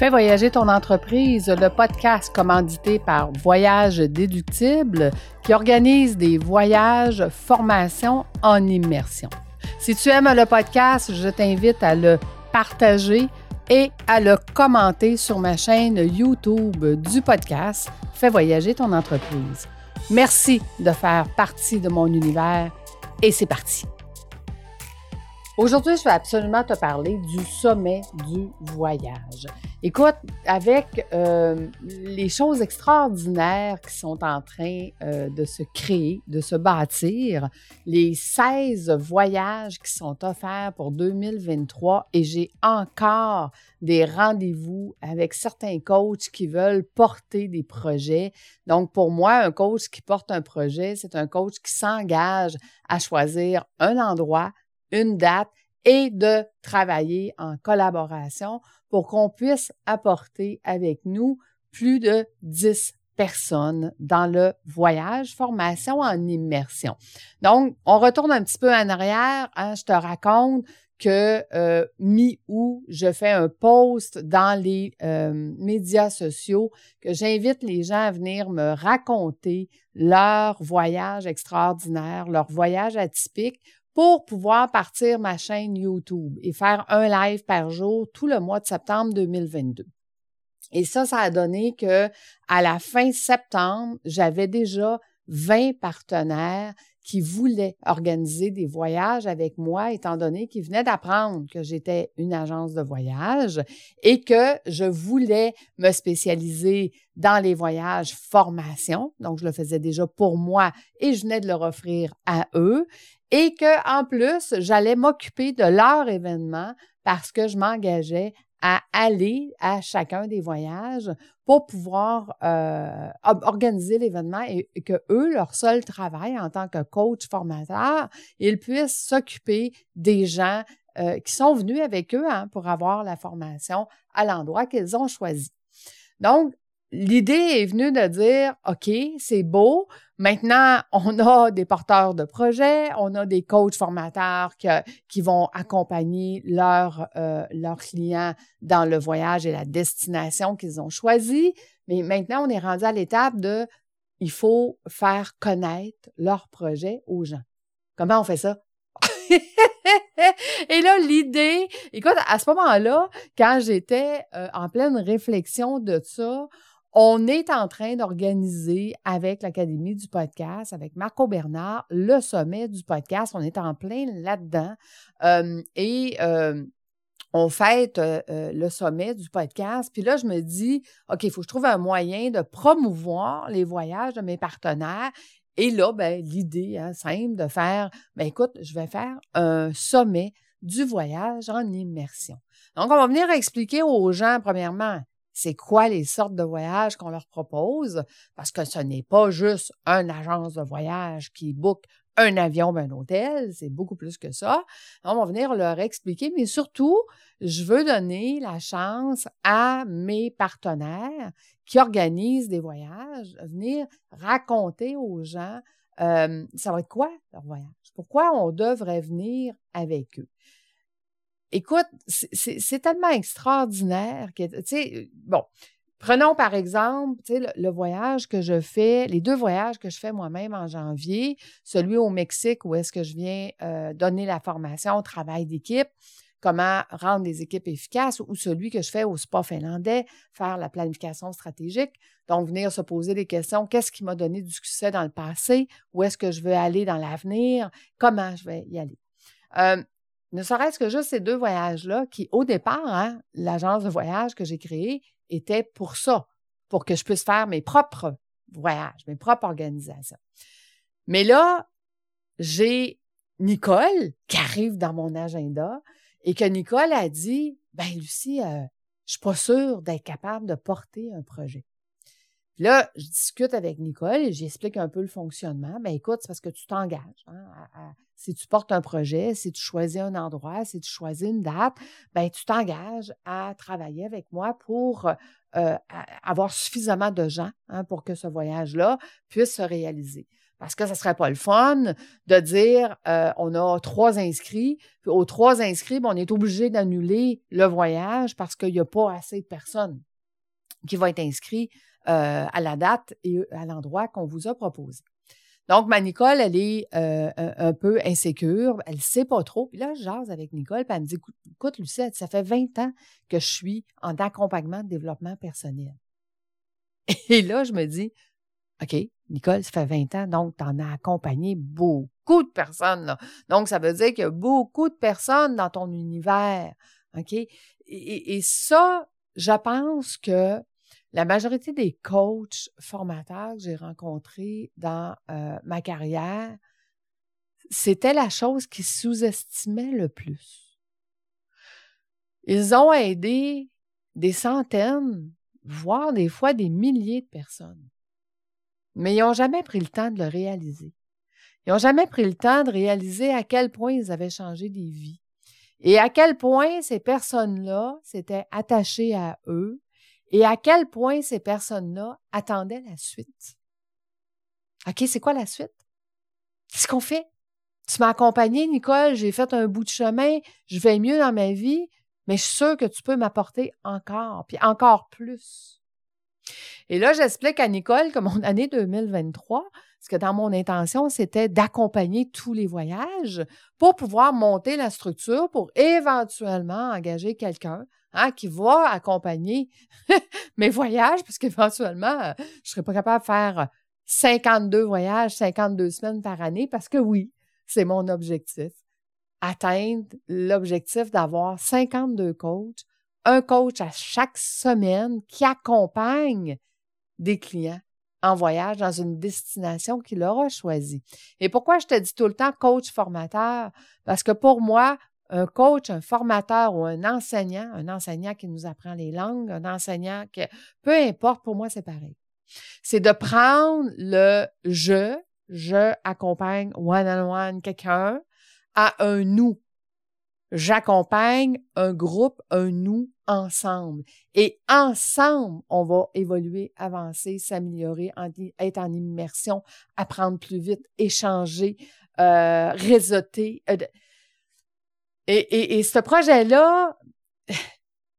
Fais voyager ton entreprise, le podcast commandité par Voyage déductible qui organise des voyages, formations en immersion. Si tu aimes le podcast, je t'invite à le partager et à le commenter sur ma chaîne YouTube du podcast « Fais voyager ton entreprise ». Merci de faire partie de mon univers et c'est parti! Aujourd'hui, je vais absolument te parler du sommet du voyage. Écoute, avec les choses extraordinaires qui sont en train de se créer, de se bâtir, les 16 voyages qui sont offerts pour 2023 et j'ai encore des rendez-vous avec certains coachs qui veulent porter des projets. Donc, pour moi, un coach qui porte un projet, c'est un coach qui s'engage à choisir un endroit, une date et de travailler en collaboration pour qu'on puisse apporter avec nous plus de 10 personnes dans le voyage, formation en immersion. Donc, on retourne un petit peu en arrière. Je te raconte que mi-août, je fais un post dans les médias sociaux que j'invite les gens à venir me raconter leur voyage extraordinaire, leur voyage atypique, pour pouvoir partir ma chaîne YouTube et faire un live par jour tout le mois de septembre 2022. Et ça a donné que à la fin septembre, j'avais déjà 20 partenaires qui voulaient organiser des voyages avec moi, étant donné qu'ils venaient d'apprendre que j'étais une agence de voyage et que je voulais me spécialiser dans les voyages formation. Donc, je le faisais déjà pour moi et je venais de leur offrir à eux. Et qu'en plus, j'allais m'occuper de leur événement parce que je m'engageais à aller à chacun des voyages pour pouvoir organiser l'événement et que eux, leur seul travail en tant que coach formateur, ils puissent s'occuper des gens qui sont venus avec eux pour avoir la formation à l'endroit qu'ils ont choisi. Donc, l'idée est venue de dire, OK, c'est beau, maintenant, on a des porteurs de projets, on a des coachs formateurs qui vont accompagner leurs clients dans le voyage et la destination qu'ils ont choisie. Mais maintenant, on est rendu à l'étape de, il faut faire connaître leur projet aux gens. Comment on fait ça? Et là, l'idée, écoute, à ce moment-là, quand j'étais en pleine réflexion de ça, on est en train d'organiser avec l'Académie du podcast, avec Marco Bernard, le sommet du podcast. On est en plein là-dedans et on fête le sommet du podcast. Puis là, je me dis, OK, il faut que je trouve un moyen de promouvoir les voyages de mes partenaires. Et là, l'idée simple de faire, écoute, je vais faire un sommet du voyage en immersion. Donc, on va venir expliquer aux gens, premièrement, c'est quoi les sortes de voyages qu'on leur propose, parce que ce n'est pas juste une agence de voyage qui book un avion, un hôtel, c'est beaucoup plus que ça. On va venir leur expliquer, mais surtout, je veux donner la chance à mes partenaires qui organisent des voyages, venir raconter aux gens, ça va être quoi leur voyage? Pourquoi on devrait venir avec eux? Écoute, c'est tellement extraordinaire que, tu sais, bon, prenons par exemple, tu sais, le voyage que je fais, les deux voyages que je fais moi-même en janvier, celui au Mexique où est-ce que je viens donner la formation, travail d'équipe, comment rendre des équipes efficaces, ou celui que je fais au spa finlandais, faire la planification stratégique, donc venir se poser des questions, qu'est-ce qui m'a donné du succès dans le passé, où est-ce que je veux aller dans l'avenir, comment je vais y aller. Ne serait-ce que juste ces deux voyages-là qui, au départ, l'agence de voyage que j'ai créée était pour ça, pour que je puisse faire mes propres voyages, mes propres organisations. Mais là, j'ai Nicole qui arrive dans mon agenda et que Nicole a dit, « Lucie, je suis pas sûre d'être capable de porter un projet. » Là, je discute avec Nicole et j'explique un peu le fonctionnement. Écoute, c'est parce que tu t'engages. Si tu portes un projet, si tu choisis un endroit, si tu choisis une date, tu t'engages à travailler avec moi pour avoir suffisamment de gens pour que ce voyage-là puisse se réaliser. Parce que ça serait pas le fun de dire on a 3 inscrits, puis aux 3 inscrits, ben, on est obligé d'annuler le voyage parce qu'il n'y a pas assez de personnes qui vont être inscrites à la date et à l'endroit qu'on vous a proposé. Donc, ma Nicole, elle est un peu insécure, elle ne sait pas trop. Puis là, je jase avec Nicole, puis elle me dit, écoute, Lucie, ça fait 20 ans que je suis en accompagnement de développement personnel. Et là, je me dis, OK, Nicole, ça fait 20 ans, donc tu en as accompagné beaucoup de personnes. Là. Donc, ça veut dire qu'il y a beaucoup de personnes dans ton univers. OK? Et ça, je pense que la majorité des coachs formateurs que j'ai rencontrés dans ma carrière, c'était la chose qu'ils sous-estimaient le plus. Ils ont aidé des centaines, voire des fois des milliers de personnes. Mais ils n'ont jamais pris le temps de le réaliser. Ils n'ont jamais pris le temps de réaliser à quel point ils avaient changé des vies et à quel point ces personnes-là s'étaient attachées à eux et à quel point ces personnes-là attendaient la suite. OK, c'est quoi la suite? Qu'est-ce qu'on fait? Tu m'as accompagnée, Nicole, j'ai fait un bout de chemin, je vais mieux dans ma vie, mais je suis sûre que tu peux m'apporter encore, puis encore plus. Et là, j'explique à Nicole que mon année 2023, parce que dans mon intention, c'était d'accompagner tous les voyages pour pouvoir monter la structure pour éventuellement engager quelqu'un qui va accompagner mes voyages, parce qu'éventuellement, je ne serais pas capable de faire 52 voyages, 52 semaines par année, parce que oui, c'est mon objectif. Atteindre l'objectif d'avoir 52 coachs, un coach à chaque semaine qui accompagne des clients en voyage dans une destination qu'il leur a choisie. Et pourquoi je te dis tout le temps coach formateur? Parce que pour moi, un coach, un formateur ou un enseignant qui nous apprend les langues, un enseignant que, peu importe, pour moi, c'est pareil. C'est de prendre le « je accompagne one-on-one quelqu'un » à un « nous ». J'accompagne un groupe, un nous, ensemble. Et ensemble, on va évoluer, avancer, s'améliorer, être en immersion, apprendre plus vite, échanger, réseauter. Et ce projet-là, tu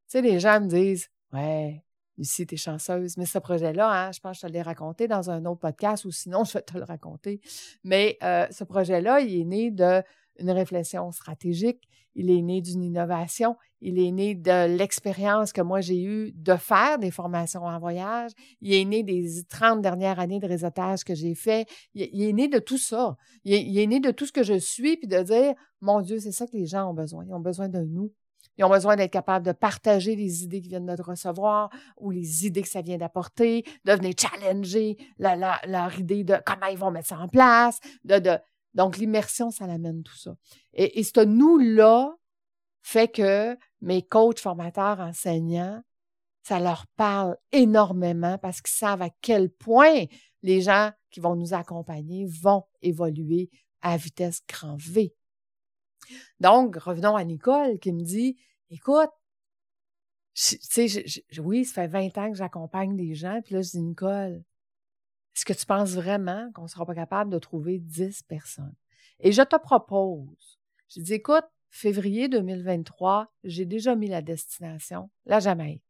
sais, les gens me disent, « Ouais, Lucie, t'es chanceuse. » Mais ce projet-là, je pense que je te l'ai raconté dans un autre podcast ou sinon, je vais te le raconter. Mais ce projet-là, il est né d'une réflexion stratégique, il est né d'une innovation, il est né de l'expérience que moi j'ai eue de faire des formations en voyage, il est né des 30 dernières années de réseautage que j'ai fait, il est né de tout ça, il est né de tout ce que je suis, puis de dire, mon Dieu, c'est ça que les gens ont besoin, ils ont besoin de nous. Ils ont besoin d'être capables de partager les idées qu'ils viennent de recevoir ou les idées que ça vient d'apporter, de venir challenger leur idée de comment ils vont mettre ça en place. Donc, l'immersion, ça l'amène tout ça. Et ce nous-là fait que mes coachs, formateurs, enseignants, ça leur parle énormément parce qu'ils savent à quel point les gens qui vont nous accompagner vont évoluer à vitesse grand V. Donc, revenons à Nicole qui me dit, écoute, tu sais, oui, ça fait 20 ans que j'accompagne des gens, puis là, je dis, Nicole, est-ce que tu penses vraiment qu'on ne sera pas capable de trouver 10 personnes? Et je te propose, je dis, écoute, février 2023, j'ai déjà mis la destination, la Jamaïque.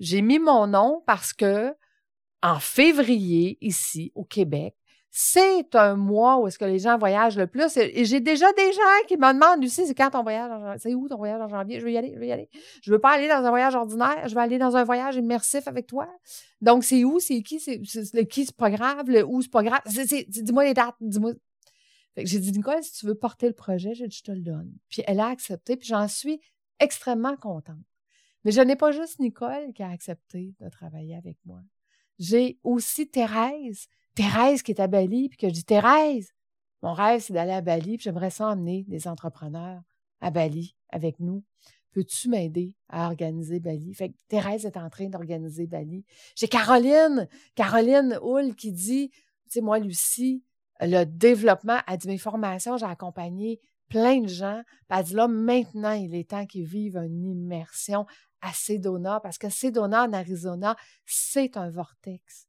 J'ai mis mon nom parce que en février, ici, au Québec, c'est un mois où est-ce que les gens voyagent le plus. Et j'ai déjà des gens qui me demandent, Lucie, c'est quand ton voyage en janvier? C'est où ton voyage en janvier? Je veux y aller. Je veux pas aller dans un voyage ordinaire. Je veux aller dans un voyage immersif avec toi. Donc, c'est où? C'est qui? Le qui, c'est pas grave. Le où, c'est pas grave. Dis-moi les dates. Dis-moi. Fait que j'ai dit, Nicole, si tu veux porter le projet, je te le donne. Puis elle a accepté. Puis j'en suis extrêmement contente. Mais je n'ai pas juste Nicole qui a accepté de travailler avec moi. J'ai aussi Thérèse qui est à Bali, puis que je dis, Thérèse, mon rêve, c'est d'aller à Bali, puis j'aimerais ça emmener des entrepreneurs à Bali avec nous. Peux-tu m'aider à organiser Bali? Fait que Thérèse est en train d'organiser Bali. J'ai Caroline Hull qui dit, tu sais, moi, Lucie, le développement, elle dit, mes formations, j'ai accompagné plein de gens, puis elle dit, là, maintenant, il est temps qu'ils vivent une immersion à Sedona, parce que Sedona, en Arizona, c'est un vortex.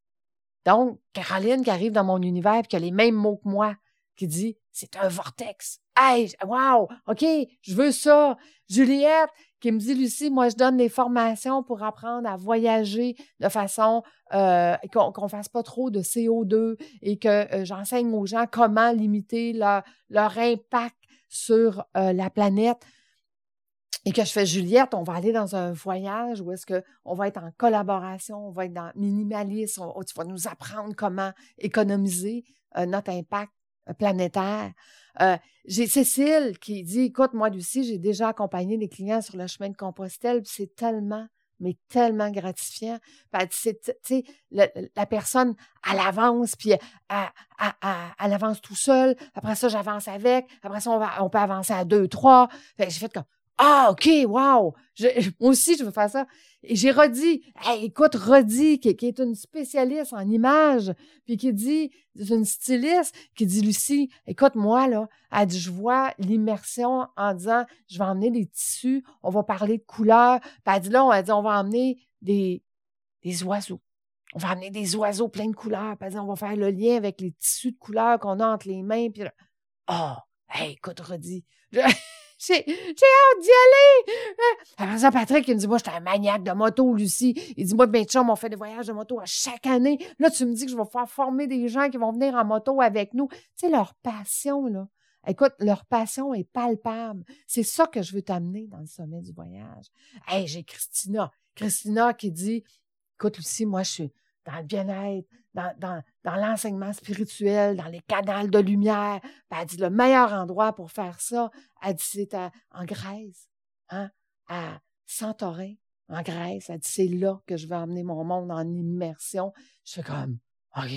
Donc, Caroline qui arrive dans mon univers et qui a les mêmes mots que moi, qui dit « c'est un vortex. Hey, wow, OK, je veux ça. » Juliette qui me dit « Lucie, moi, je donne des formations pour apprendre à voyager de façon qu'on ne fasse pas trop de CO2 et que j'enseigne aux gens comment limiter leur impact sur la planète. » Et que je fais Juliette, on va aller dans un voyage où est-ce qu'on va être en collaboration, on va être dans minimaliste, tu vas nous apprendre comment économiser notre impact planétaire. J'ai Cécile qui dit, écoute, moi, Lucie, j'ai déjà accompagné des clients sur le chemin de Compostelle, puis c'est tellement, mais tellement gratifiant. Puis, tu sais, la personne, elle avance, puis elle avance tout seule. Après ça, j'avance avec. Après ça, on peut avancer à 2, 3. Fait que j'ai fait comme, ah, OK, wow! Moi aussi, je veux faire ça. Et j'ai Rodi. Hey, écoute, Rodi, qui est une spécialiste en images, puis qui dit, c'est une styliste, qui dit, Lucie, écoute, moi, là, elle dit, je vois l'immersion en disant, je vais emmener des tissus, on va parler de couleurs. Puis elle dit, là, on a dit, on va emmener des oiseaux. On va emmener des oiseaux pleins de couleurs. Puis elle dit, on va faire le lien avec les tissus de couleurs qu'on a entre les mains. Puis là, ah, oh, hey, écoute, Rodi. J'ai hâte d'y aller! Après ça, Patrick, il me dit, moi, je suis un maniaque de moto, Lucie. Il dit, moi, ben, chum, on fait des voyages de moto à chaque année. Là, tu me dis que je vais faire former des gens qui vont venir en moto avec nous. Tu sais, leur passion, là. Écoute, leur passion est palpable. C'est ça que je veux t'amener dans le sommet du voyage. Hey, j'ai Christina. Christina qui dit, écoute, Lucie, moi, je suis dans le bien-être, dans l'enseignement spirituel, dans les canaux de lumière. Ben, elle dit, le meilleur endroit pour faire ça, elle dit, c'est en Grèce, hein, à Santorin, en Grèce. Elle dit, c'est là que je vais emmener mon monde en immersion. Je fais comme, OK,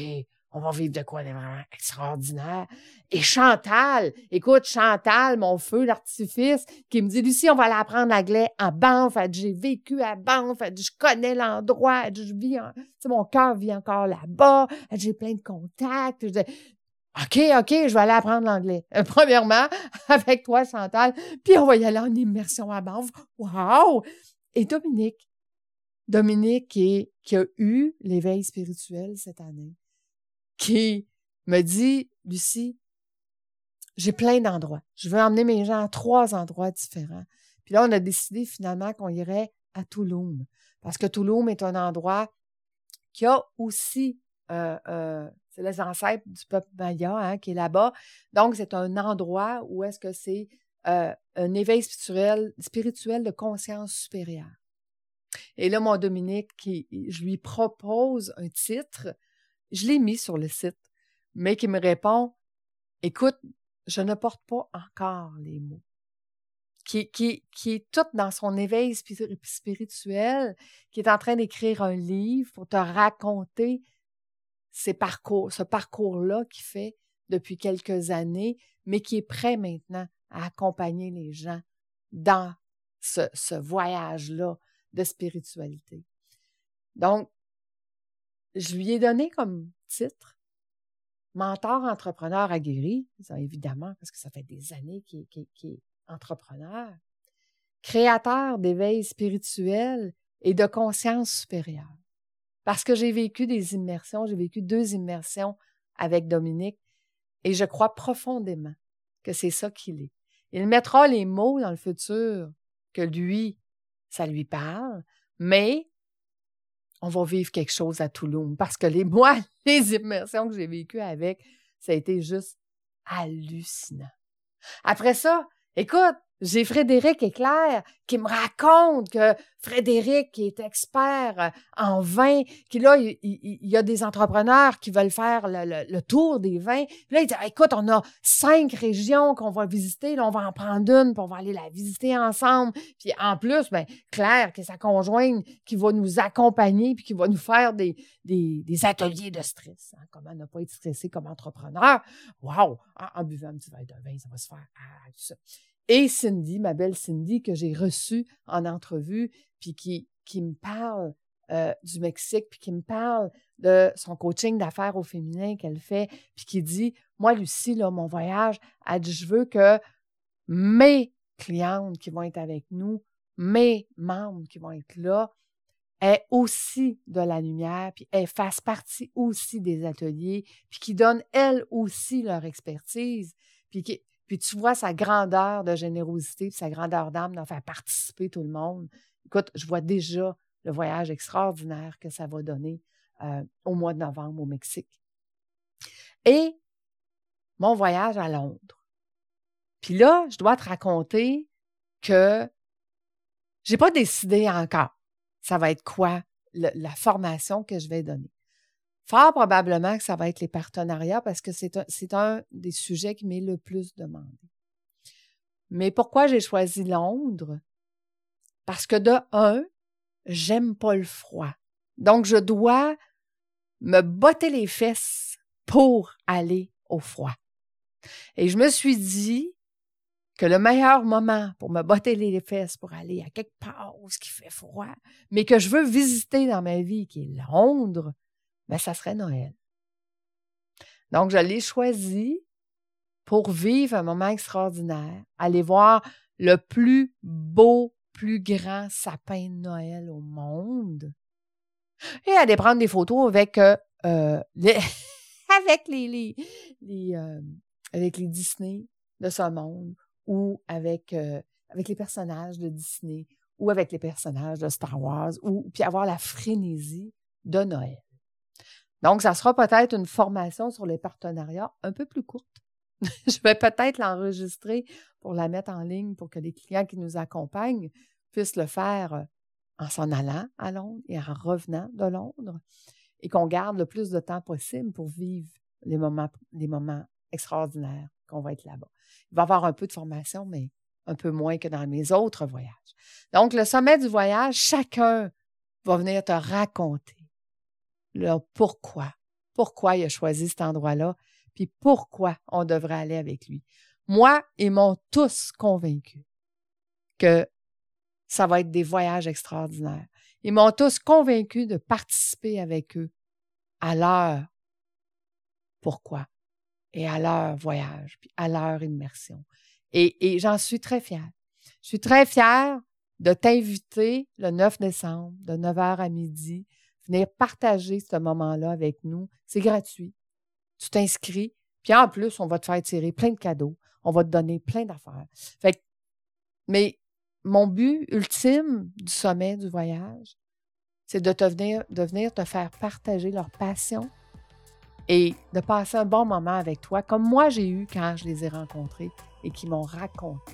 on va vivre de quoi de vraiment extraordinaire. Et Chantal, écoute, Chantal, mon feu d'artifice, qui me dit, Lucie, on va aller apprendre l'anglais à Banff. Elle dit, j'ai vécu à Banff. Elle dit, je connais l'endroit. Elle dit, je vis, tu sais, mon cœur vit encore là-bas. Elle dit, j'ai plein de contacts. Je dis, OK, je vais aller apprendre l'anglais. Premièrement, avec toi, Chantal. Puis on va y aller en immersion à Banff. Wow! Et Dominique qui a eu l'éveil spirituel cette année, qui me dit, Lucie, j'ai plein d'endroits. Je veux emmener mes gens à 3 endroits différents. Puis là, on a décidé finalement qu'on irait à Tulum, parce que Tulum est un endroit qui a aussi, c'est les ancêtres du peuple maya, hein, qui est là-bas. Donc, c'est un endroit où est-ce que c'est un éveil spirituel de conscience supérieure. Et là, mon Dominique, je lui propose un titre. Je l'ai mis sur le site, mais qui me répond, écoute, je ne porte pas encore les mots. Qui est tout dans son éveil spirituel, qui est en train d'écrire un livre pour te raconter ce parcours-là qu'il fait depuis quelques années, mais qui est prêt maintenant à accompagner les gens dans ce voyage-là de spiritualité. Donc, je lui ai donné comme titre « Mentor entrepreneur aguerri », évidemment, parce que ça fait des années qu'il est entrepreneur, « Créateur d'éveil spirituel et de conscience supérieure ». Parce que j'ai vécu j'ai vécu 2 immersions avec Dominique, et je crois profondément que c'est ça qu'il est. Il mettra les mots dans le futur que lui, ça lui parle, mais on va vivre quelque chose à Tulum, parce que les immersions que j'ai vécues avec, ça a été juste hallucinant. Après ça, écoute, j'ai Frédéric et Claire qui me racontent que Frédéric, qui est expert en vin, qui là, il y a des entrepreneurs qui veulent faire le tour des vins. Puis là, il dit, écoute, on a 5 régions qu'on va visiter. Là, on va en prendre une, puis on va aller la visiter ensemble. Puis en plus, ben Claire, qui est sa conjointe, qui va nous accompagner, puis qui va nous faire des ateliers de stress. Hein, comment ne pas être stressé comme entrepreneur. Wow! En buvant un petit verre de vin, ça va se faire tout ça. Et Cindy, ma belle Cindy, que j'ai reçue en entrevue, puis qui me parle du Mexique, puis qui me parle de son coaching d'affaires au féminin qu'elle fait, puis qui dit, moi, Lucie, là, mon voyage, elle dit, je veux que mes clientes qui vont être avec nous, mes membres qui vont être là, aient aussi de la lumière, puis elles fassent partie aussi des ateliers, puis qui donnent elles aussi leur expertise, puis tu vois sa grandeur de générosité, puis sa grandeur d'âme d'en faire participer tout le monde. Écoute, je vois déjà le voyage extraordinaire que ça va donner au mois de novembre au Mexique. Et mon voyage à Londres. Puis là, je dois te raconter que je n'ai pas décidé encore. Ça va être quoi la formation que je vais donner? Fort probablement que ça va être les partenariats parce que c'est un des sujets qui m'est le plus demandé. Mais pourquoi j'ai choisi Londres? Parce que de un, j'aime pas le froid. Donc, je dois me botter les fesses pour aller au froid. Et je me suis dit que le meilleur moment pour me botter les fesses, pour aller à quelque part où ce qui fait froid, mais que je veux visiter dans ma vie, qui est Londres, bien, ça serait Noël. Donc, je l'ai choisi pour vivre un moment extraordinaire, aller voir le plus beau, plus grand sapin de Noël au monde et aller prendre des photos avec avec les Disney de ce monde ou avec les personnages de Disney ou avec les personnages de Star Wars ou puis avoir la frénésie de Noël. Donc, ça sera peut-être une formation sur les partenariats un peu plus courte. Je vais peut-être l'enregistrer pour la mettre en ligne pour que les clients qui nous accompagnent puissent le faire en s'en allant à Londres et en revenant de Londres et qu'on garde le plus de temps possible pour vivre les moments extraordinaires qu'on va être là-bas. Il va y avoir un peu de formation, mais un peu moins que dans mes autres voyages. Donc, le sommet du voyage, chacun va venir te raconter le pourquoi il a choisi cet endroit-là, puis pourquoi on devrait aller avec lui. Moi, ils m'ont tous convaincu que ça va être des voyages extraordinaires. Ils m'ont tous convaincu de participer avec eux à leur pourquoi et à leur voyage, puis à leur immersion. Et j'en suis très fière. Je suis très fière de t'inviter le 9 décembre, de 9h à midi, venir partager ce moment-là avec nous. C'est gratuit. Tu t'inscris, puis en plus, on va te faire tirer plein de cadeaux. On va te donner plein d'affaires. Mais mon but ultime du sommet du voyage, c'est de venir te faire partager leur passion et de passer un bon moment avec toi, comme moi j'ai eu quand je les ai rencontrés et qu'ils m'ont raconté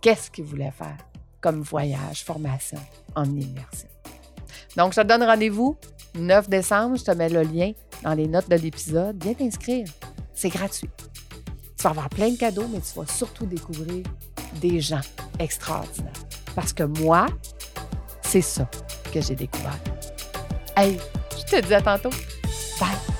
qu'est-ce qu'ils voulaient faire comme voyage, formation, en immersion. Donc, je te donne rendez-vous 9 décembre. Je te mets le lien dans les notes de l'épisode. Viens t'inscrire. C'est gratuit. Tu vas avoir plein de cadeaux, mais tu vas surtout découvrir des gens extraordinaires. Parce que moi, c'est ça que j'ai découvert. Hey, je te dis à tantôt. Bye!